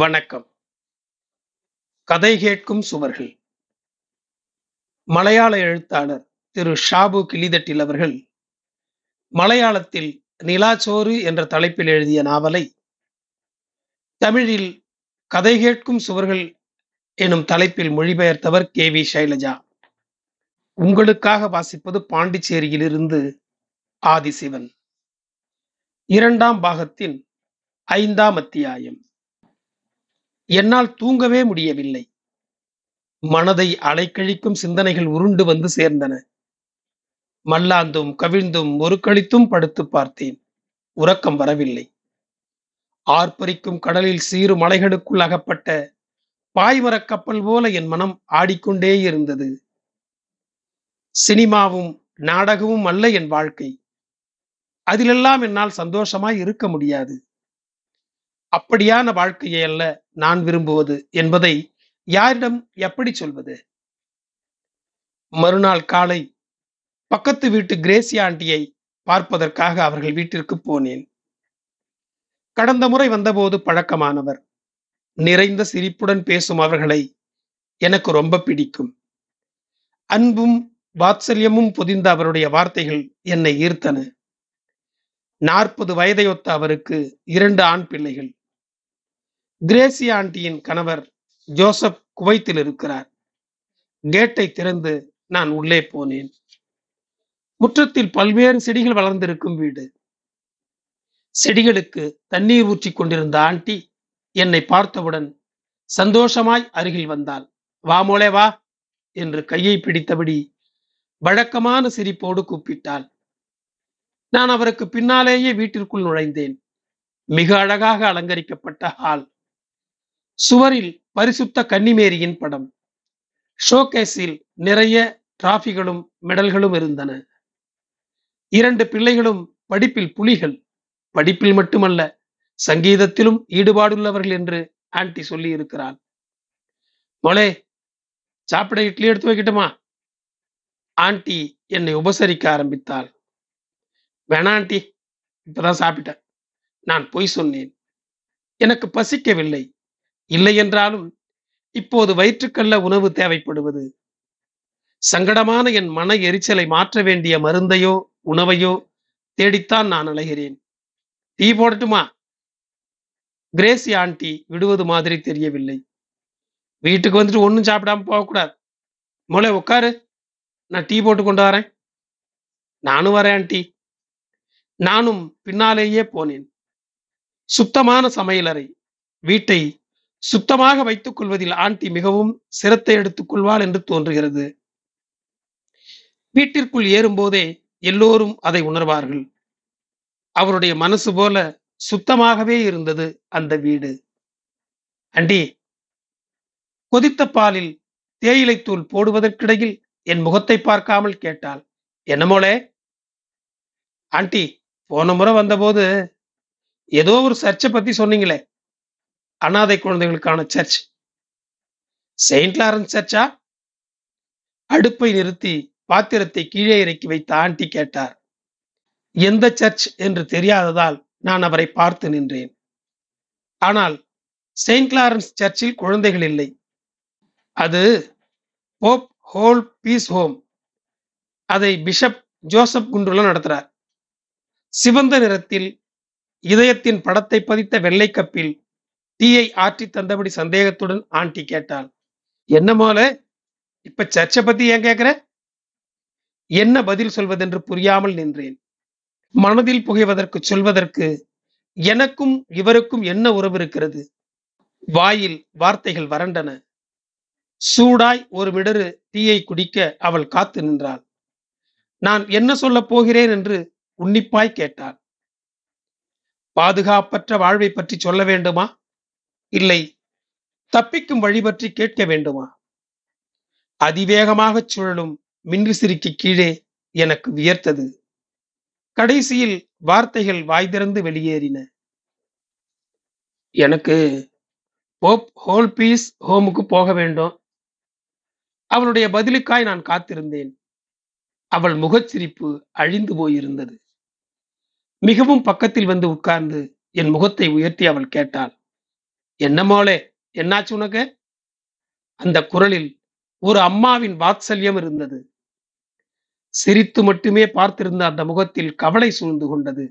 வணக்கம். கதை கேட்கும் சுவர்கள். மலையாள எழுத்தாளர் திரு ஷாபு கிளிதட்டில் அவர்கள் மலையாளத்தில் நிலாச்சோறு என்ற தலைப்பில் எழுதிய நாவலை தமிழில் கதை கேட்கும் சுவர்கள் எனும் தலைப்பில் மொழிபெயர்த்தவர் கே வி சைலஜா. உங்களுக்காக வாசிப்பது பாண்டிச்சேரியிலிருந்து ஆதி சிவன். 2ஆம் பாகத்தின் 5ஆம் அத்தியாயம். என்னால் தூங்கவே முடியவில்லை. மனதை அலைக்கழிக்கும் சிந்தனைகள் உருண்டு வந்து சேர்ந்தன. மல்லாந்தும் கவிழ்ந்தும் ஒருக்களித்தும் படுத்து பார்த்தேன். உறக்கம் வரவில்லை. ஆர்ப்பரிக்கும் கடலில் சீறு மலைகளுக்குள் அகப்பட்ட பாய்மரக் கப்பல் போல என் மனம் ஆடிக்கொண்டே இருந்தது. சினிமாவும் நாடகமும் அல்ல என் வாழ்க்கை. அதிலெல்லாம் என்னால் சந்தோஷமாய் இருக்க முடியாது. அப்படியான வாழ்க்கையை அல்ல நான் விரும்புவது என்பதை யாரிடம் எப்படி சொல்வது? மறுநாள் காலை பக்கத்து வீட்டு கிரேசியாண்டியை பார்ப்பதற்காக அவர்கள் வீட்டிற்கு போனேன். கடந்த முறை வந்தபோது பழக்கமானவர். நிறைந்த சிரிப்புடன் பேசும் அவர்களை எனக்கு ரொம்ப பிடிக்கும். அன்பும் வாத்சல்யமும் பொதிந்த அவருடைய வார்த்தைகள் என்னை ஈர்த்தன. 40 வயதையொத்த அவருக்கு 2 ஆண் பிள்ளைகள். கிரேசியாண்டியின் கணவர் ஜோசப் குவைத்தில் இருக்கிறார். கேட்டை திறந்து நான் உள்ளே போனேன். முற்றத்தில் பல்வேறு செடிகள் வளர்ந்திருக்கும் வீடு. செடிகளுக்கு தண்ணீர் ஊற்றி கொண்டிருந்த ஆண்டி என்னை பார்த்தவுடன் சந்தோஷமாய் அருகில் வந்தாள். வா மோளே வா என்று கையை பிடித்தபடி வழக்கமான சிரிப்போடு கூப்பிட்டாள். நான் அவருக்கு பின்னாலேயே வீட்டிற்குள் நுழைந்தேன். மிக அழகாக அலங்கரிக்கப்பட்ட ஹால். சுவரில் பரிசுத்த கன்னிமேரியின் படம். ஷோகேஸில் நிறைய டிராஃபிகளும் மெடல்களும் இருந்தன. 2 பிள்ளைகளும் படிப்பில் புலிகள். படிப்பில் மட்டுமல்ல, சங்கீதத்திலும் ஈடுபாடுள்ளவர்கள் என்று ஆன்டி சொல்லி இருக்கிறாள். மோளே, சாப்பிட இட்லி எடுத்து வைக்கட்டுமா? ஆன்டி என்னை உபசரிக்க ஆரம்பித்தாள். வேணா ஆண்டி, இப்பதான் சாப்பிட்டேன். நான் பொய் சொன்னேன். எனக்கு பசிக்கவில்லை. இல்லை என்றாலும் இப்போது வயிற்றுக்கல்ல உணவு தேவைப்படுவது. சங்கடமான என் மன எரிச்சலை மாற்ற வேண்டிய மருந்தையோ உணவையோ தேடித்தான் நான் அலைகிறேன். டீ போடட்டுமா? கிரேசி ஆண்டி விடுவது மாதிரி தெரியவில்லை. வீட்டுக்கு வந்துட்டு ஒன்றும் சாப்பிடாம போகக்கூடாது. மோளே உட்காரு, நான் டீ போட்டு கொண்டு வரேன். நானும் வரேன் ஆண்டி. நானும் பின்னாலேயே போனேன். சுத்தமான சமையலறை. வீட்டை சுத்தமாக வைத்துக் கொள்வதில் ஆண்டி மிகவும் சிரத்தை எடுத்துக்கொள்வாள் என்று தோன்றுகிறது. வீட்டிற்குள் ஏறும்போதே எல்லோரும் அதை உணர்வார்கள். அவருடைய மனசு போல சுத்தமாகவே இருந்தது அந்த வீடு. ஆண்டி, கொதித்த பாலில் தேயிலை தூள் போடுவதற்கிடையில் என் முகத்தை பார்க்காமல் கேட்டாள், என்ன மோளே? ஆண்டி, போன முறை வந்தபோது ஏதோ ஒரு சர்ச்சை பத்தி சொன்னீங்களே, அனாதை குழந்தைகளுக்கான சர்ச், செயின்ட் லாரன்ஸ் சர்ச்சா? அடுப்பை நிறுத்தி பாத்திரத்தை கீழே இறக்கி வைத்த ஆண்டி கேட்டார். எந்த சர்ச் என்று தெரியாததால் நான் அவரை பார்த்து நின்றேன். ஆனால் செயின்ட் லாரன்ஸ் சர்ச்சில் குழந்தைகள் இல்லை. அது போப் ஹோல் பீஸ் ஹோம். அதை பிஷப் ஜோசப் குண்டுலா நடத்துறார். சிவந்த நிறத்தில் இதயத்தின் படத்தை பதித்த வெள்ளை கப்பில் டீயை ஆற்றி தந்தபடி சந்தேகத்துடன் ஆண்டி கேட்டாள், என்ன மோளே, இப்ப சர்ச்சை பத்தி ஏன் கேட்கிற? என்ன பதில் சொல்வதென்று புரியாமல் நின்றேன். மனதில் புகைவதற்கு சொல்வதற்கு எனக்கும் இவருக்கும் என்ன உறவு இருக்கிறது? வாயில் வார்த்தைகள் வறண்டன. சூடாய் ஒரு மிடறு டீயை குடிக்க அவள் காத்து நின்றாள். நான் என்ன சொல்ல போகிறேன் என்று உன்னிப்பாய் கேட்டாள். பாதுகாப்பற்ற வாழ்வை பற்றி சொல்ல வேண்டுமா, இல்லை தப்பிக்கும் வழி பற்றி கேட்க வேண்டுமா? அதிவேகமாக சுழலும் மின்விசிறிக்கு கீழே எனக்கு வியர்த்தது. கடைசியில் வார்த்தைகள் வாய்திறந்து வெளியேறின. எனக்கு போப் ஹோல் பீஸ் ஹோமுக்கு போக வேண்டும். அவளுடைய பதிலுக்காய் நான் காத்திருந்தேன். அவள் முகச்சிரிப்பு அழிந்து போயிருந்தது. மிகவும் பக்கத்தில் வந்து உட்கார்ந்து என் முகத்தை உயர்த்தி அவள் கேட்டாள், என்னமோளே, என்னாச்சு உனக்கு? அந்த குரலில் ஒரு அம்மாவின் வாத்சல்யம் இருந்தது. சிரித்து மட்டுமே பார்த்திருந்த அந்த முகத்தில் கவலை சூழ்ந்து கொண்டது.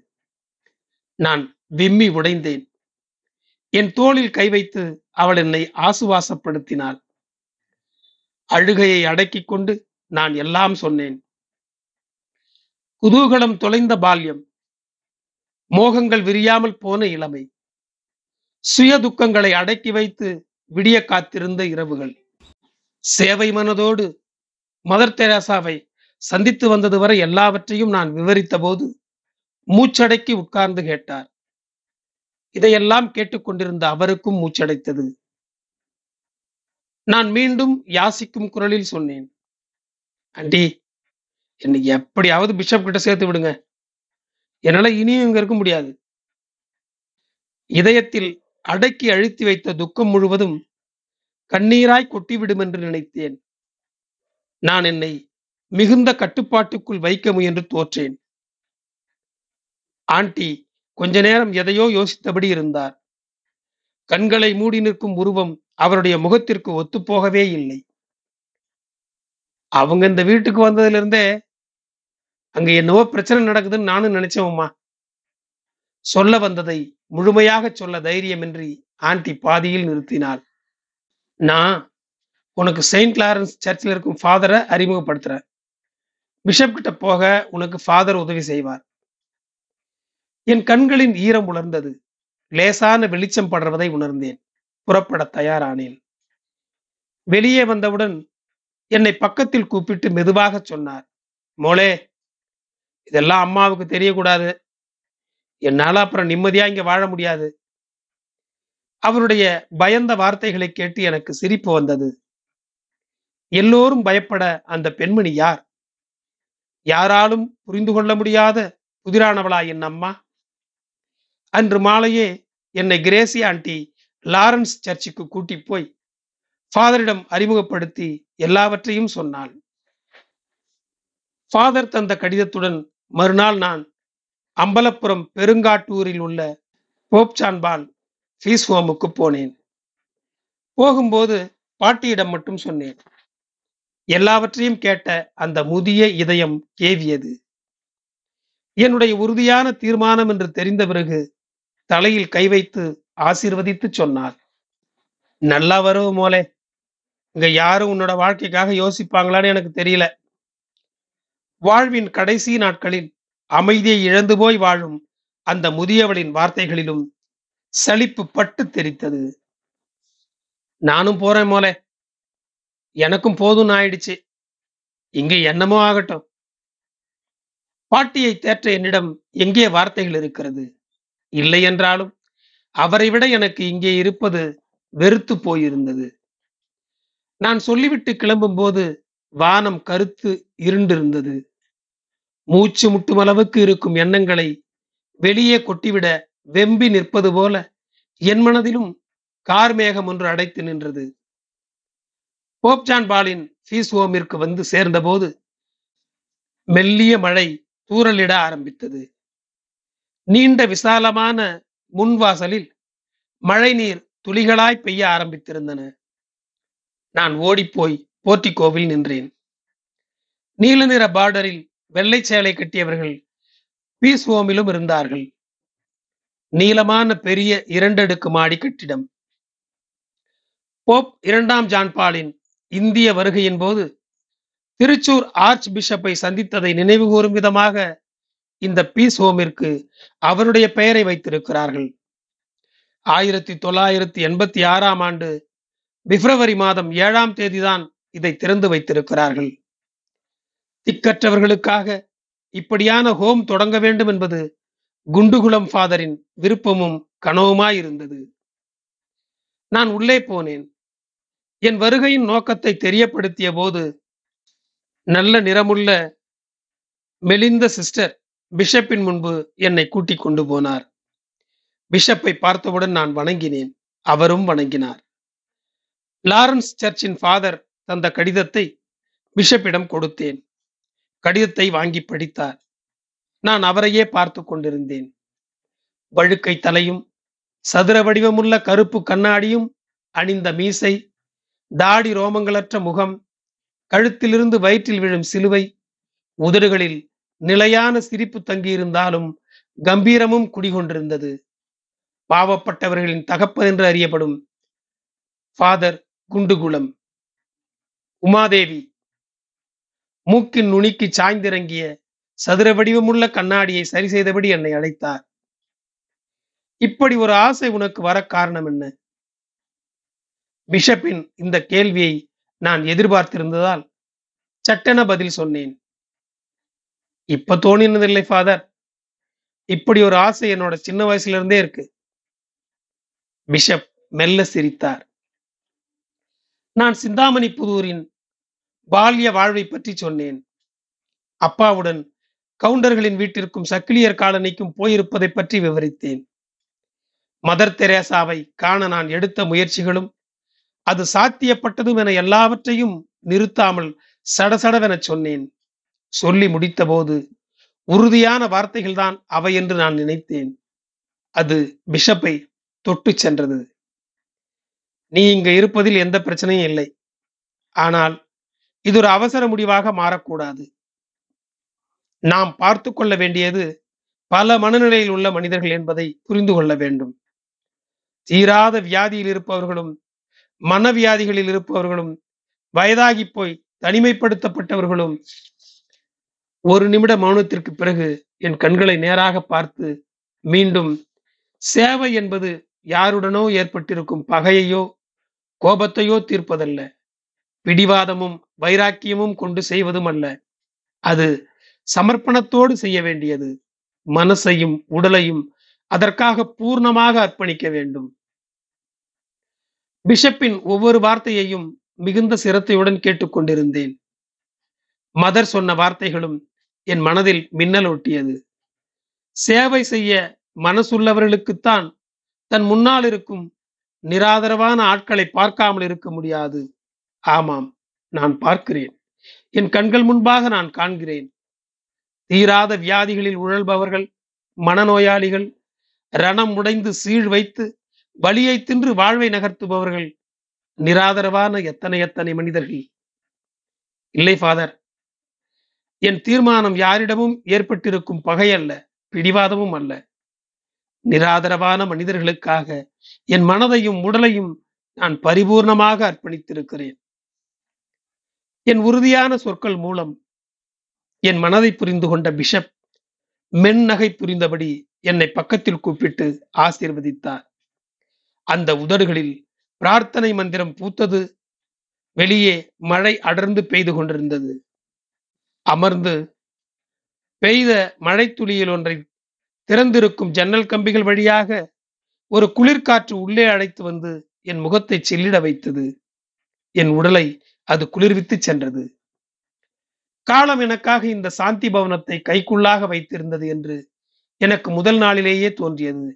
நான் விம்மி உடைந்தேன். என் தோளில் கை வைத்து அவள் என்னை ஆசுவாசப்படுத்தினாள். அழுகையை அடக்கிக் கொண்டு நான் எல்லாம் சொன்னேன். குதூகலம் தொலைந்த பால்யம், மோகங்கள் விரியாமல் போன இளமை, சுய துக்கங்களை அடக்கி வைத்து விடிய காத்திருந்த இரவுகள், சேவை மனதோடு மதர் தெரேசாவை சந்தித்து வந்தது வரை எல்லாவற்றையும் நான் விவரித்த போது மூச்சடக்கி உட்கார்ந்து கேட்டார். இதையெல்லாம் கேட்டுக்கொண்டிருந்த அவருக்கும் மூச்சடைத்தது. நான் மீண்டும் யாசிக்கும் குரலில் சொன்னேன், ஆண்டி, என்னை எப்படியாவது பிஷப் கிட்ட சேர்த்து விடுங்க. என்னால இனியும் இங்க இருக்க முடியாது. இதயத்தில் அடக்கி அழுத்தி வைத்த துக்கம் முழுவதும் கண்ணீராய் கொட்டிவிடும் என்று நினைத்தேன். நான் என்னை மிகுந்த கட்டுப்பாட்டுக்குள் வைக்க முயன்று தோற்றேன். ஆண்டி கொஞ்ச நேரம் எதையோ யோசித்தபடி இருந்தார். கண்களை மூடி நிற்கும் உருவம் அவருடைய முகத்திற்கு ஒத்துப்போகவே இல்லை. அவங்க இந்த வீட்டுக்கு வந்ததுல இருந்தே அங்க என்னவோ பிரச்சனை நடக்குதுன்னு நானும் நினைச்சோம்மா. சொல்ல வந்ததை முழுமையாக சொல்ல தைரியமின்றி ஆண்டி பாதியில் நிறுத்தினாள். நான் உனக்கு செயின்ட் கிளாரன்ஸ் சர்ச்சில் இருக்கும் ஃபாதரை அறிமுகப்படுத்துறேன். பிஷப் கிட்ட போக உனக்கு ஃபாதர் உதவி செய்வார். என் கண்களின் ஈரம் உலர்ந்தது. லேசான வெளிச்சம் படர்வதை உணர்ந்தேன். புறப்பட தயாரானேன். வெளியே வந்தவுடன் என்னை பக்கத்தில் கூப்பிட்டு மெதுவாக சொன்னார், மோளே, இதெல்லாம் அம்மாவுக்கு தெரியக்கூடாது. என்னால் அப்புறம் நிம்மதியா இங்க வாழ முடியாது. அவருடைய பயந்த வார்த்தைகளை கேட்டு எனக்கு சிரிப்பு வந்தது. எல்லோரும் பயப்பட அந்த பெண்மணி யார்? யாராலும் புரிந்து கொள்ள முடியாத புதிரானவளா என் அம்மா? அன்று மாலையே என்னை கிரேசியாண்டி லாரன்ஸ் சர்ச்சுக்கு கூட்டி போய் ஃபாதரிடம் அறிமுகப்படுத்தி எல்லாவற்றையும் சொன்னாள். ஃபாதர் தந்த கடிதத்துடன் மறுநாள் நான் அம்பலப்புரம் பெருங்காட்டூரில் உள்ள போப் ஜான் பால் பிரீஸ் ஹோமுக்கு போனேன். போகும்போது பாட்டியிடம் மட்டும் சொன்னேன். எல்லாவற்றையும் கேட்ட அந்த முதிய இதயம் கேவியது. என்னுடைய உறுதியான தீர்மானம் என்று தெரிந்த பிறகு தலையில் கை வைத்து ஆசீர்வதித்து சொன்னார், நல்லா வரும் மோளே. இங்க யாரும் உன்னோட வாழ்க்கைக்காக யோசிப்பாங்களான்னு எனக்கு தெரியல. வாழ்வின் கடைசி நாட்களில் அமைதியை இழந்து போய் வாழும் அந்த முதியவளின் வார்த்தைகளிலும் சலிப்பு பட்டு தெரித்தது. நானும் போறேன் மோளே. எனக்கும் போதும் ஆயிடுச்சு. இங்க என்னமோ ஆகட்டும். பாட்டியை தேற்ற என்னிடம் எங்கே வார்த்தைகள் இருக்கிறது? இல்லை என்றாலும் அவரை விட எனக்கு இங்கே இருப்பது வெறுத்து போயிருந்தது. நான் சொல்லிவிட்டு கிளம்பும் போது வானம் கருத்து இருண்டிருந்தது. மூச்சு முட்டும் அளவுக்கு இருக்கும் எண்ணங்களை வெளியே கொட்டிவிட வெம்பி நிற்பது போல என் மனதிலும் கார்மேகம் ஒன்று அடைத்து நின்றது. போப் ஜான் பாலின் பீஸ் ஹோமிற்கு வந்து சேர்ந்தபோது மெல்லிய மழை தூறலிட ஆரம்பித்தது. நீண்ட விசாலமான முன்வாசலில் மழை நீர் துளிகளாய் பெய்ய ஆரம்பித்திருந்தன. நான் ஓடிப்போய் போர்டிகோவில் நின்றேன். நீல நிற பார்டரில் வெள்ளை சேலை கட்டியவர்கள் பீஸ் ஹோமிலும் இருந்தார்கள். நீளமான பெரிய 2 அடுக்கு மாடி கட்டிடம். போப் 2ஆம் ஜான் பாலின் இந்திய வருகையின் போது திருச்சூர் ஆர்ச் பிஷப்பை சந்தித்ததை நினைவுகூரும் விதமாக இந்த பீஸ் ஹோமிற்கு அவருடைய பெயரை வைத்திருக்கிறார்கள். 1986ஆம் ஆண்டு பிப்ரவரி மாதம் 7ஆம் தேதிதான் இதை திறந்து வைத்திருக்கிறார்கள். திக்கற்றவர்களுக்காக இப்படியான ஹோம் தொடங்க வேண்டும் என்பது குண்டுகுளம் ஃபாதரின் விருப்பமும் கனவுமாயிருந்தது. நான் உள்ளே போனேன். என் வருகையின் நோக்கத்தை தெரியப்படுத்திய போது நல்ல நிறமுள்ள மெலிந்த சிஸ்டர் பிஷப்பின் முன்பு என்னை கூட்டிக் கொண்டு போனார். பிஷப்பை பார்த்தவுடன் நான் வணங்கினேன். அவரும் வணங்கினார். லாரன்ஸ் சர்ச்சின் ஃபாதர் தந்த கடிதத்தை பிஷப்பிடம் கொடுத்தேன். கடிதத்தை வாங்கி படித்தார். நான் அவரையே பார்த்து கொண்டிருந்தேன். வழுக்கை தலையும் சதுர வடிவமுள்ள கருப்பு கண்ணாடியும் அணிந்த மீசை, தாடி ரோமங்களற்ற முகம், கழுத்திலிருந்து வயிற்றில் விழும் சிலுவை, உதடுகளில் நிலையான சிரிப்பு தங்கியிருந்தாலும் கம்பீரமும் குடிகொண்டிருந்தது. பாவப்பட்டவர்களின் தகப்பன் என்று அறியப்படும் ஃபாதர் குண்டுகுளம். உமாதேவி மூக்கின் நுனிக்கு சாய்ந்திறங்கிய சதுர வடிவமுள்ள கண்ணாடியை சரி செய்தபடி என்னை அழைத்தார். இப்படி ஒரு ஆசை உனக்கு வர காரணம் என்ன? பிஷப்பின் இந்த கேள்வியை நான் எதிர்பார்த்திருந்ததால் சட்டென பதில் சொன்னேன். இப்ப தோணினதில்லை ஃபாதர், இப்படி ஒரு ஆசை என்னோட சின்ன வயசுல இருந்தே இருக்கு. பிஷப் மெல்ல சிரித்தார். நான் சிந்தாமணி புதூரின் பால்ய வாழ்வை பற்றி சொன்னேன். அப்பாவுடன் கவுண்டர்களின் வீட்டிற்கும் சக்குலியர் காலனிக்கும் போயிருப்பதை பற்றி விவரித்தேன். மதர் தெரேசாவை காண நான் எடுத்த முயற்சிகளும் அது சாத்தியப்பட்டதும் என எல்லாவற்றையும் நிறுத்தாமல் சடசடவென சொன்னேன். சொல்லி முடித்த போது உறுதியான வார்த்தைகள்தான் அவை என்று நான் நினைத்தேன். அது பிஷப்பை தொட்டு சென்றது. நீ இங்கு இருப்பதில் எந்த பிரச்சனையும் இல்லை, ஆனால் இது ஒரு அவசர முடிவாக மாறக்கூடாது. நாம் பார்த்து கொள்ள வேண்டியது பல மனநிலையில் உள்ள மனிதர்கள் என்பதை புரிந்து கொள்ள வேண்டும். தீராத வியாதியில் இருப்பவர்களும் மனவியாதிகளில் இருப்பவர்களும் வயதாகி போய் தனிமைப்படுத்தப்பட்டவர்களும். ஒரு நிமிட மௌனத்திற்கு பிறகு என் கண்களை நேராக பார்த்து மீண்டும் சேவை என்பது யாருடனோ ஏற்பட்டிருக்கும் பகையையோ கோபத்தையோ தீர்ப்பதல்ல, பிடிவாதமும் வைராக்கியமும் கொண்டு செய்வதும் அல்ல, அது சமர்ப்பணத்தோடு செய்ய வேண்டியது. மனசையும் உடலையும் அதற்காக பூர்ணமாக அர்ப்பணிக்க வேண்டும். பிஷப்பின் ஒவ்வொரு வார்த்தையையும் மிகுந்த சிரத்தையுடன் கேட்டுக்கொண்டிருந்தேன். மதர் சொன்ன வார்த்தைகளும் என் மனதில் மின்னல் ஒட்டியது. சேவை செய்ய மனசுள்ளவர்களுக்குத்தான் தன் முன்னால் இருக்கும் நிராதரவான ஆட்களை பார்க்காமல் இருக்க முடியாது. ஆமாம், நான் பார்க்கிறேன், என் கண்கள் முன்பாக நான் காண்கிறேன். தீராத வியாதிகளில் உழல்பவர்கள், மனநோயாளிகள், ரணம் உடைந்து சீழ் வைத்து வலியை தின்று வாழ்வை நகர்த்துபவர்கள், நிராதரவான எத்தனை எத்தனை மனிதர்கள். இல்லை ஃபாதர், என் தீர்மானம் யாரிடமும் ஏற்பட்டிருக்கும் பகையல்ல, பிடிவாதமும் அல்ல. நிராதரவான மனிதர்களுக்காக என் மனதையும் உடலையும் நான் பரிபூர்ணமாக அர்ப்பணித்திருக்கிறேன். என் உறுதியான சொற்கள் மூலம் என் மனதை புரிந்து கொண்ட பிஷப் மென்னகை புரிந்தபடி என்னை பக்கத்தில் கூப்பிட்டு ஆசீர்வதித்தார். அந்த உதடுகளில் பிரார்த்தனை மந்திரம் பூத்தது. வெளியே மழை அடர்ந்து பெய்து கொண்டிருந்தது. அமர்ந்து பெய்த மழை துளியில் ஒன்றை திறந்திருக்கும் ஜன்னல் கம்பிகள் வழியாக ஒரு குளிர்காற்று உள்ளே அழைத்து வந்து என் முகத்தை சில்லிட வைத்தது. என் உடலை அது குளிர்வித்து சென்றது. காலம் எனக்காக இந்த சாந்தி பவனத்தை கைக்குள்ளாக வைத்திருந்தது என்று எனக்கு முதல் நாளிலேயே தோன்றியது.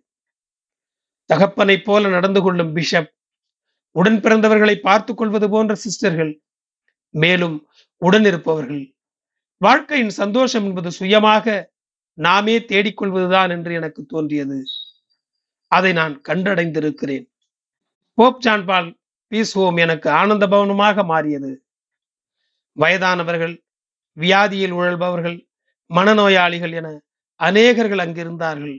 தகப்பனை போல நடந்து கொள்ளும் பிஷப், உடன் பிறந்தவர்களை பார்த்து கொள்வது போன்ற சிஸ்டர்கள், மேலும் உடன் இருப்பவர்கள். வாழ்க்கையின் சந்தோஷம் என்பது சுயமாக நாமே தேடிக்கொள்வதுதான் என்று எனக்கு தோன்றியது. அதை நான் கண்டடைந்திருக்கிறேன். Pope John Paul breeze home எனக்கு ஆனந்த பவனமாக மாறியது. வயதானவர்கள், வியாதியில் உழல்பவர்கள், மனநோயாளிகள் என அநேகர்கள் அங்கிருந்தார்கள்.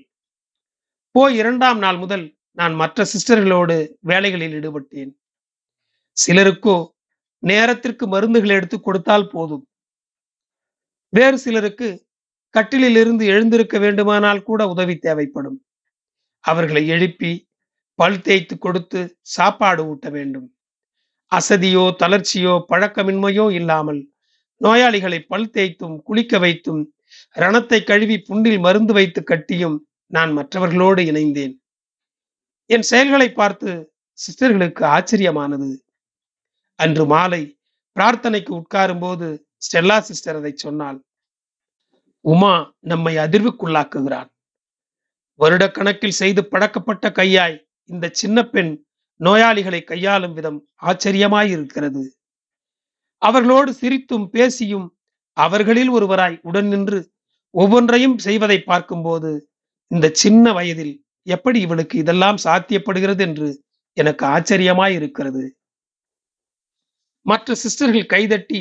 போய் 2ஆம் நாள் முதல் நான் மற்ற சிஸ்டர்களோடு வேலைகளில் ஈடுபட்டேன். சிலருக்கோ நேரத்திற்கு மருந்துகளை எடுத்து கொடுத்தால் போதும். வேறு சிலருக்கு கட்டிலில் இருந்து எழுந்திருக்க வேண்டுமானால் கூட உதவி தேவைப்படும். அவர்களை எழுப்பி பல் தேய்த்து கொடுத்து சாப்பாடு ஊட்ட வேண்டும். அசதியோ தளர்ச்சியோ பழக்கமின்மையோ இல்லாமல் நோயாளிகளை பல் தேய்த்தும் குளிக்க வைத்தும் ரணத்தை கழுவி புண்ணில் மருந்து வைத்து கட்டியும் நான் மற்றவர்களோடு இணைந்தேன். என் செயல்களை பார்த்து சிஸ்டர்களுக்கு ஆச்சரியமானது. அன்று மாலை பிரார்த்தனைக்கு உட்காரும் போது ஸ்டெல்லா சிஸ்டர் அதை சொன்னாள். உமா நம்மை அதிர்வுக்குள்ளாக்குகிறான். வருடக்கணக்கில் செய்து பழக்கப்பட்ட கையாய் இந்த சின்ன பெண் நோயாளிகளை கையாளும் விதம் ஆச்சரியமாயிருக்கிறது. அவர்களோடு சிரித்தும் பேசியும் அவர்களில் ஒருவராய் உடன் நின்று ஒவ்வொன்றையும் செய்வதை பார்க்கும்போது இந்த சின்ன வயதில் எப்படி இவனுக்கு இதெல்லாம் சாத்தியப்படுகிறது என்று எனக்கு ஆச்சரியமாயிருக்கிறது. மற்ற சிஸ்டர்கள் கைதட்டி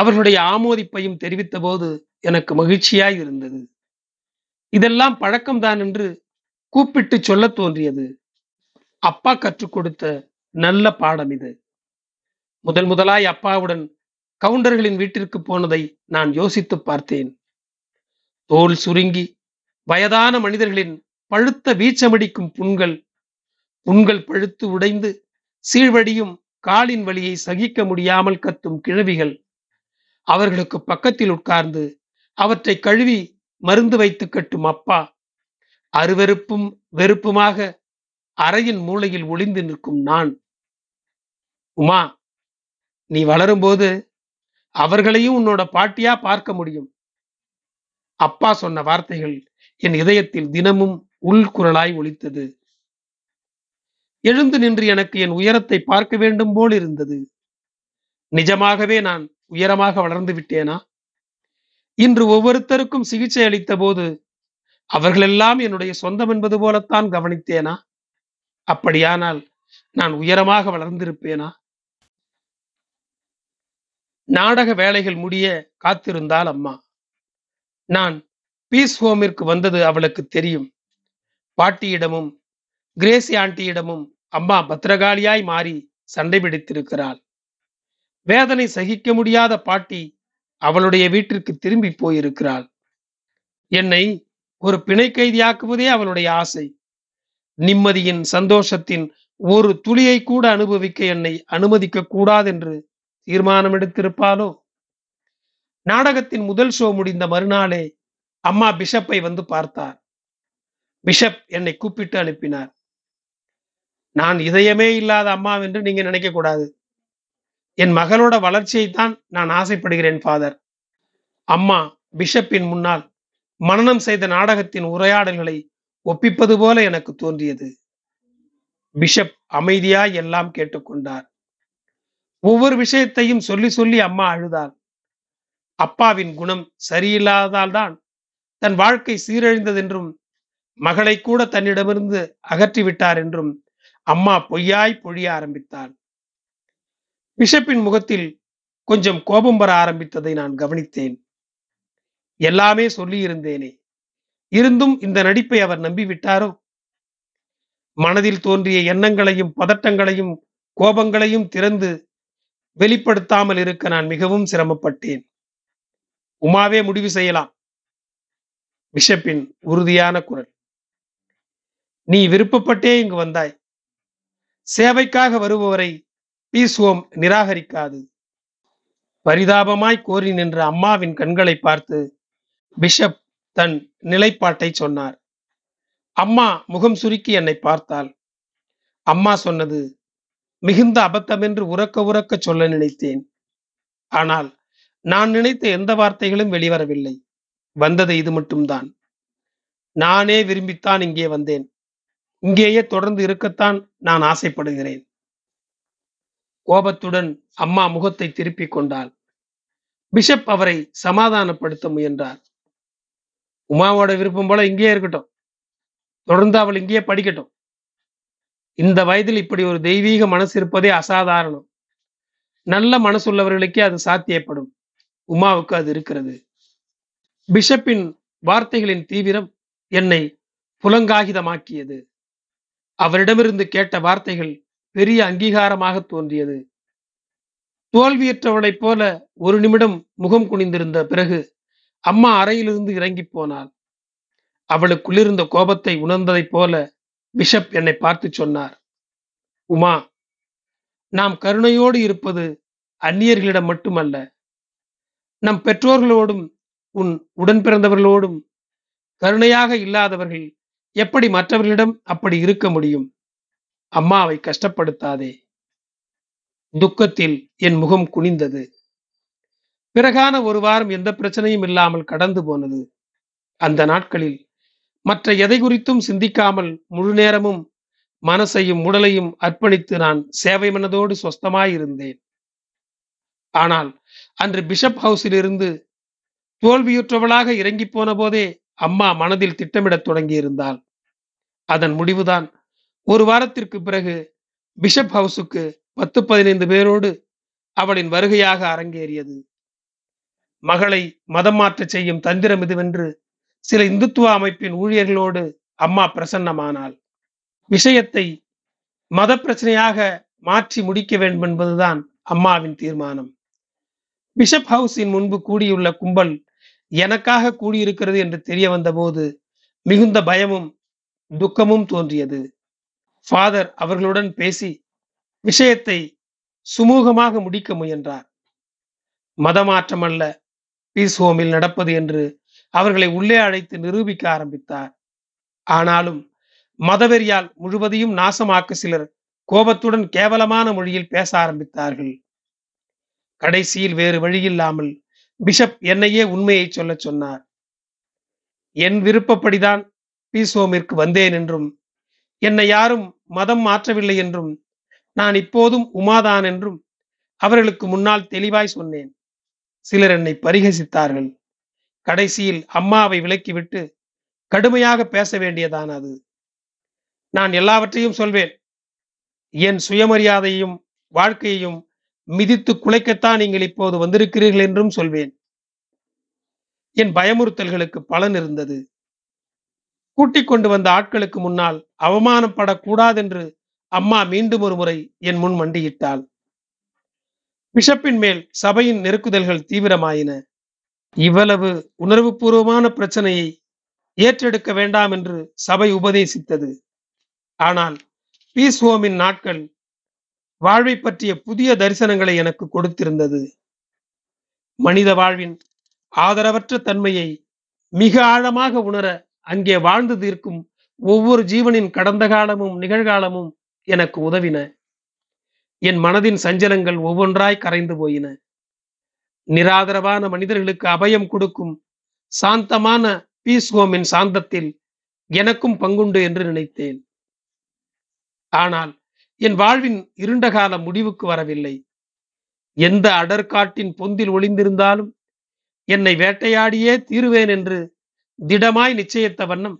அவர்களுடைய ஆமோதிப்பையும் தெரிவித்த போது எனக்கு மகிழ்ச்சியாய் இருந்தது. இதெல்லாம் பழக்கம்தான் என்று கூப்பிட்டு சொல்ல தோன்றியது. அப்பா கற்றுக் கொடுத்த நல்ல பாடம் இது. முதல் முதலாய் அப்பாவுடன் கவுண்டர்களின் வீட்டிற்கு போனதை நான் யோசித்து பார்த்தேன். தோல் சுருங்கி வயதான மனிதர்களின் பழுத்த வீச்சமடிக்கும் புண்கள் பழுத்து உடைந்து சீழ்வடியும் காலின் வலியை சகிக்க முடியாமல் கத்தும் கிழவிகள் அவர்களுக்கு பக்கத்தில் உட்கார்ந்து அவற்றை கழுவி மருந்து வைத்து கட்டும் அப்பா, அருவெறுப்பும் வெறுப்புமாக அறையின் மூலையில் ஒளிந்து நிற்கும் நான். உமா, நீ வளரும்போது அவர்களையும் உன்னோட பாட்டியா பார்க்க முடியும். அப்பா சொன்ன வார்த்தைகள் என் இதயத்தில் தினமும் உள்குரலாய் ஒலித்தது. எழுந்து நின்று எனக்கு என் உயரத்தை பார்க்க வேண்டும் போல் இருந்தது. நிஜமாகவே நான் உயரமாக வளர்ந்து விட்டேனா? இன்று ஒவ்வொருத்தருக்கும் சிகிச்சை அளித்த போது அவர்களெல்லாம் என்னுடைய சொந்தம் என்பது போலத்தான் கவனித்தேனா? அப்படியானால் நான் உயரமாக வளர்ந்திருப்பேனா? நாடக வேலைகள் முடிய காத்திருந்தாள் அம்மா. நான் பீஸ் ஹோமிற்கு வந்தது அவளுக்கு தெரியும். பாட்டியிடமும் கிரேசியாண்டியிடமும் அம்மா பத்திரகாளியாய் மாறி சண்டை பிடித்திருக்கிறாள். வேதனை சகிக்க முடியாத பாட்டி அவளுடைய வீட்டிற்கு திரும்பி போயிருக்கிறாள். என்னை ஒரு பிணை கைதியாக்குவதே அவளுடைய ஆசை. நிம்மதியின் சந்தோஷத்தின் ஒரு துளியை கூட அனுபவிக்க என்னை அனுமதிக்க கூடாது என்று தீர்மானம் எடுத்திருப்பாளோ? நாடகத்தின் முதல் ஷோ முடிந்த மறுநாளே அம்மா பிஷப்பை வந்து பார்த்தார். பிஷப் என்னை கூப்பிட்டு அனுப்பினார். நான் இதயமே இல்லாத அம்மாவென்று நீங்க நினைக்க கூடாது. என் மகளோட வளர்ச்சியைத்தான் நான் ஆசைப்படுகிறேன் ஃபாதர். அம்மா பிஷப்பின் முன்னால் மனனம் செய்த நாடகத்தின் உரையாடல்களை ஒப்பிப்பது போல எனக்கு தோன்றியது. பிஷப் அமைதியாய் எல்லாம் கேட்டுக்கொண்டார். ஒவ்வொரு விஷயத்தையும் சொல்லி சொல்லி அம்மா அழுதாள். அப்பாவின் குணம் சரியில்லாததால்தான் தன் வாழ்க்கை சீரழிந்ததென்றும் மகளை கூட தன்னிடமிருந்து அகற்றிவிட்டார் என்றும் அம்மா பொய்யாய் பொழிய ஆரம்பித்தாள். பிஷப்பின் முகத்தில் கொஞ்சம் கோபம் வர ஆரம்பித்ததை நான் கவனித்தேன். எல்லாமே சொல்லியிருந்தேனே, இருந்தும் இந்த நடிப்பை அவர் நம்பிவிட்டாரோ? மனதில் தோன்றிய எண்ணங்களையும் பதட்டங்களையும் கோபங்களையும் திறந்து வெளிப்படுத்தாமல் இருக்க நான் மிகவும் சிரமப்பட்டேன். உமாவே முடிவு செய்யலாம், பிஷப்பின் உறுதியான குரல். நீ விருப்பப்பட்டே இங்கு வந்தாய். சேவைக்காக வருபவரை பீஸ் ஹோம் நிராகரிக்காது. பரிதாபமாய் கோரி நின்ற அம்மாவின் கண்களை பார்த்து பிஷப் தன் நிலைப்பாட்டை சொன்னார். அம்மா முகம் சுருக்கி என்னை பார்த்தாள். அம்மா சொன்னது மிகுந்த அபத்தம் என்று உரக்க உரக்க சொல்ல நினைத்தேன். ஆனால் நான் நினைத்த எந்த வார்த்தைகளும் வெளிவரவில்லை. வந்தது இது மட்டும்தான். நானே விரும்பித்தான் இங்கே வந்தேன். இங்கேயே தொடர்ந்து இருக்கத்தான் நான் ஆசைப்படுகிறேன். கோபத்துடன் அம்மா முகத்தை திருப்பிக் கொண்டாள். பிஷப் அவரை சமாதானப்படுத்த முயன்றார். உமாவோட விருப்பம் போல இங்கே இருக்கட்டும். தொடர்ந்து அவள் இங்கேயே படிக்கட்டும். இந்த வயதில் இப்படி ஒரு தெய்வீக மனசு இருப்பதே அசாதாரணம். நல்ல மனசுள்ளவர்களுக்கே அது சாத்தியப்படும். உமாவுக்கு அது இருக்கிறது. பிஷப்பின் வார்த்தைகளின் தீவிரம் என்னை புலங்காகிதமாக்கியது. அவரிடமிருந்து கேட்ட வார்த்தைகள் பெரிய அங்கீகாரமாக தோன்றியது. தோல்வியற்றவளைப் போல ஒரு நிமிடம் முகம் குனிந்திருந்த பிறகு அம்மா அறையிலிருந்து இறங்கி போனாள். அவளுக்குள்ளிருந்த கோபத்தை உணர்ந்ததைப் போல பிஷப் என்னை பார்த்து சொன்னார். உமா, நாம் கருணையோடு இருப்பது அந்நியர்களிடம் மட்டுமல்ல, நம் பெற்றோர்களோடும் உன் உடன் பிறந்தவர்களோடும் கருணையாக இல்லாதவர்கள் எப்படி மற்றவர்களிடம் அப்படி இருக்க முடியும்? அம்மாவை கஷ்டப்படுத்தாதே. துக்கத்தில் என் முகம் குனிந்தது. பிறகான ஒரு வாரம் எந்த பிரச்சனையும் இல்லாமல் கடந்து போனது. அந்த நாட்களில் மற்ற எதை குறித்தும் சிந்திக்காமல் முழு நேரமும் மனசையும் உடலையும் அர்ப்பணித்து நான் சேவை மனதோடு சொஸ்தமாயிருந்தேன். ஆனால் அன்று பிஷப் ஹவுஸில் இருந்து தோல்வியுற்றவளாக இறங்கி போன போதே அம்மா மனதில் திட்டமிடத் தொடங்கியிருந்தாள். அதன் முடிவுதான் ஒரு வாரத்திற்கு பிறகு பிஷப் ஹவுஸுக்கு 10-15 பேரோடு அவளின் வருகையாக அரங்கேறியது. மகளை மதம் மாற்ற செய்யும் தந்திரம் இதுவென்று சில இந்துத்துவ அமைப்பின் ஊழியர்களோடு அம்மா பிரசன்னமானாள். விஷயத்தை மத பிரச்சனையாக மாற்றி முடிக்க வேண்டும் என்பதுதான் அம்மாவின் தீர்மானம். பிஷப் ஹவுஸின் முன்பு கூடியுள்ள கும்பல் எனக்காக கூடியிருக்கிறது என்று தெரிய வந்தபோது மிகுந்த பயமும் துக்கமும் தோன்றியது. ஃபாதர் அவர்களுடன் பேசி விஷயத்தை சுமூகமாக முடிக்க முயன்றார். மதமாற்றமல்ல பீஸ் ஹோமில் நடப்பது என்று அவர்களை உள்ளே அழைத்து நிரூபிக்க ஆரம்பித்தார். ஆனாலும் மதவெறியால் முழுவதையும் நாசமாக்க சிலர் கோபத்துடன் கேவலமான மொழியில் பேச ஆரம்பித்தார்கள். கடைசியில் வேறு வழியில்லாமல் பிஷப் என்னையே உண்மையை சொல்ல சொன்னார். என் விருப்பப்படிதான் பீஸ் ஹோமிற்கு வந்தேன் என்றும், என்னை யாரும் மதம் மாற்றவில்லை என்றும், நான் இப்போதும் உமாதான் என்றும் அவர்களுக்கு முன்னால் தெளிவாய் சொன்னேன். சிலர் என்னை பரிகசித்தார்கள். கடைசியில் அம்மாவை விலக்கிவிட்டு கடுமையாக பேச வேண்டியதானது. நான் எல்லாவற்றையும் சொல்வேன். என் சுயமரியாதையும் வாழ்க்கையையும் மிதித்து குலைக்கத்தான் நீங்கள் இப்போது வந்திருக்கிறீர்கள் என்றும் சொல்வேன். என் பயமுறுத்தல்களுக்கு பலன் இருந்தது. கூட்டிக் கொண்டு வந்த ஆட்களுக்கு முன்னால் அவமானப்படக்கூடாதென்று அம்மா மீண்டும் ஒரு முறை என் முன் மண்டியிட்டாள். பிஷப்பின் மேல் சபையின் நெருக்குதல்கள் தீவிரமாயின. இவ்வளவு உணர்வுபூர்வமான பிரச்சனையை ஏற்றெடுக்க வேண்டாம் என்று சபை உபதேசித்தது. ஆனால் பீஸ் ஹோமின் நாட்கள் வாழ்வை பற்றிய புதிய தரிசனங்களை எனக்கு கொடுத்திருந்தது. மனித வாழ்வின் ஆதரவற்ற தன்மையை மிக ஆழமாக உணர அங்கே வாழ்ந்து தீர்க்கும் ஒவ்வொரு ஜீவனின் கடந்த காலமும் நிகழ்காலமும் எனக்கு உதவின. என் மனதின் சஞ்சலங்கள் ஒவ்வொன்றாய் கரைந்து போயின. நிராதரவான மனிதர்களுக்கு அபயம் கொடுக்கும் சாந்தமான பீஸ் ஹோமின் சாந்தத்தில் எனக்கும் பங்குண்டு என்று நினைத்தேன். ஆனால் என் வாழ்வின் இருண்டகால முடிவுக்கு வரவில்லை. எந்த அடர்காட்டின் பொந்தில் ஒளிந்திருந்தாலும் என்னை வேட்டையாடியே தீருவேன் என்று திடமாய் நிச்சயித்த வண்ணம்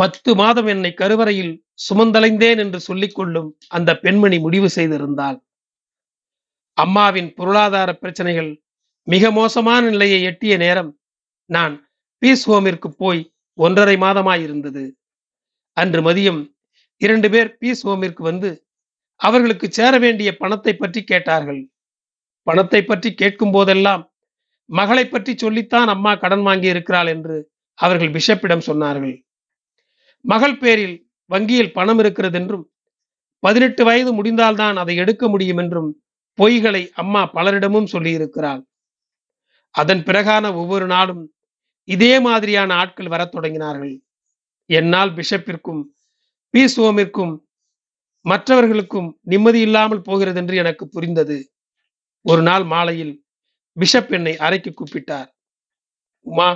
10 மாதம் என்னை கருவறையில் சுமந்தலைந்தேன் என்று சொல்லிக்கொள்ளும் அந்த பெண்மணி முடிவு செய்திருந்தாள். அம்மாவின் பொருளாதார பிரச்சனைகள் மிக மோசமான நிலையை எட்டிய நேரம் நான் பீஸ் ஹோமிற்கு போய் 1.5 மாதமாயிருந்தது. அன்று மதியம் 2 பேர் பீஸ் ஹோமிற்கு வந்து அவர்களுக்கு சேர வேண்டிய பணத்தை பற்றி கேட்டார்கள். பணத்தை பற்றி கேட்கும் போதெல்லாம் மகளை பற்றி சொல்லித்தான் அம்மா கடன் வாங்கி இருக்கிறாள் என்று அவர்கள் பிஷப்பிடம் சொன்னார்கள். மகள் பேரில் வங்கியில் பணம் இருக்கிறது என்றும் 18 வயது முடிந்தால்தான் அதை எடுக்க முடியும் என்றும் பொய்களை அம்மா பலரிடமும் சொல்லியிருக்கிறாள். அதன் பிறகான ஒவ்வொரு நாளும் இதே மாதிரியான ஆட்கள் வரத் தொடங்கினார்கள். என்னால் பிஷப்பிற்கும் பீஸ் ஹோமிற்கும் மற்றவர்களுக்கும் நிம்மதி இல்லாமல் போகிறது என்று எனக்கு புரிந்தது. ஒரு நாள் மாலையில் பிஷப் என்னை அறைக்கு கூப்பிட்டார். உமா,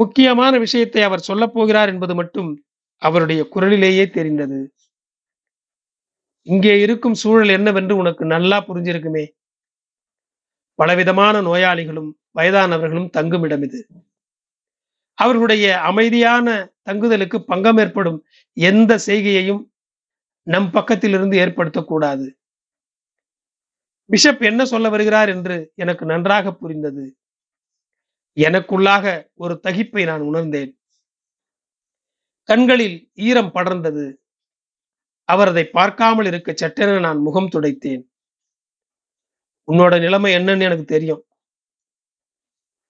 முக்கியமான விஷயத்தை அவர் சொல்லப் போகிறார் என்பது மட்டும் அவருடைய குரலிலேயே தெரிந்தது. இங்கே இருக்கும் சூழல் என்னவென்று உனக்கு நல்லா புரிஞ்சிருக்குமே. பலவிதமான நோயாளிகளும் வயதானவர்களும் தங்குமிடம் இது. அவர்களுடைய அமைதியான தங்குதலுக்கு பங்கம் ஏற்படும் எந்த செய்கையையும் நம் பக்கத்திலிருந்து ஏற்படுத்தக்கூடாது. பிஷப் என்ன சொல்ல வருகிறார் என்று எனக்கு நன்றாக புரிந்தது. எனக்குள்ளாக ஒரு தகிப்பை நான் உணர்ந்தேன். கண்களில் ஈரம் படர்ந்தது. அவர் அதை பார்க்காமல் இருக்க சட்டென நான் முகம் துடைத்தேன். உன்னோட நிலைமை என்னன்னு எனக்கு தெரியும்.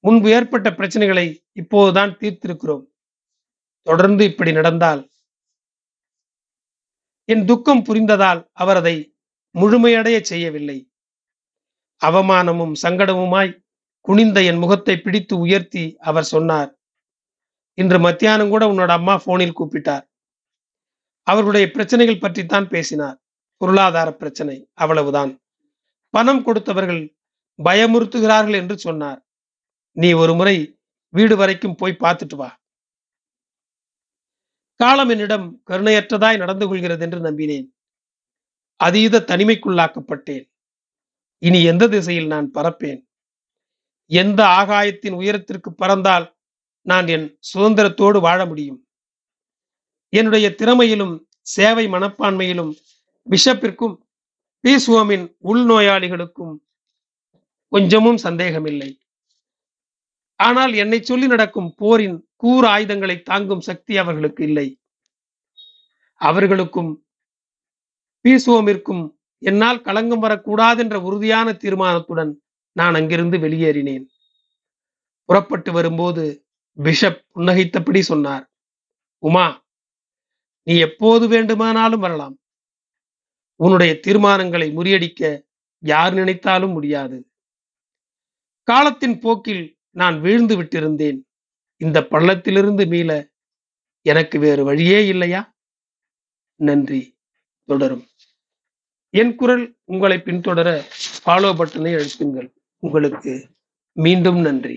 முன்பு ஏற்பட்ட பிரச்சனைகளை இப்போதுதான் தீர்த்திருக்கிறோம். தொடர்ந்து இப்படி நடந்தால் என் துக்கம் புரிந்ததால் அவர் அதை முழுமையடைய செய்யவில்லை. அவமானமும் சங்கடமுமாய் குனிந்த என் முகத்தை பிடித்து உயர்த்தி அவர் சொன்னார், இன்று மத்தியானம் கூட உன்னோட அம்மா போனில் கூப்பிட்டார். அவர்களுடைய பிரச்சனைகள் பற்றித்தான் பேசினார். பொருளாதார பிரச்சனை, அவ்வளவுதான். பணம் கொடுத்தவர்கள் பயமுறுத்துகிறார்கள் என்று சொன்னார். நீ ஒரு முறை வீடு வரைக்கும் போய் பார்த்துட்டு வா. காலம் என்னிடம் கருணையற்றதாய் நடந்து கொள்கிறது என்று நம்பினேன். அதீத தனிமைக்குள்ளாக்கப்பட்டேன். இனி எந்த திசையில் நான் பறப்பேன்? எந்த ஆகாயத்தின் உயரத்திற்கு பறந்தால் நான் என் சுதந்திரத்தோடு வாழ முடியும்? என்னுடைய திறமையிலும் சேவை மனப்பான்மையிலும் பிஷப்பிற்கும் பீஸ் ஹோமின் உள்நோயாளிகளுக்கும் கொஞ்சமும் சந்தேகமில்லை. ஆனால் என்னை சொல்லி நடக்கும் போரின் கூர் ஆயுதங்களை தாங்கும் சக்தி அவர்களுக்கு இல்லை. அவர்களுக்கும் பீஸ் ஹோமிற்கும் என்னால் களங்கம் வரக்கூடாதென்ற உறுதியான தீர்மானத்துடன் நான் அங்கிருந்து வெளியேறினேன். புறப்பட்டு வரும்போது பிஷப் புன்னகைத்தபடி சொன்னார், உமா, நீ எப்போது வேண்டுமானாலும் வரலாம். உன்னுடைய தீர்மானங்களை முறியடிக்க யார் நினைத்தாலும் முடியாது. காலத்தின் போக்கில் நான் வீழ்ந்து விட்டிருந்தேன். இந்த பள்ளத்திலிருந்து மீள எனக்கு வேறு வழியே இல்லையா? நன்றி. தொடரும். என் குரல் உங்களை பின்தொடர ஃபாலோ பட்டனை அழுத்துங்கள். உங்களுக்கு மீண்டும் நன்றி.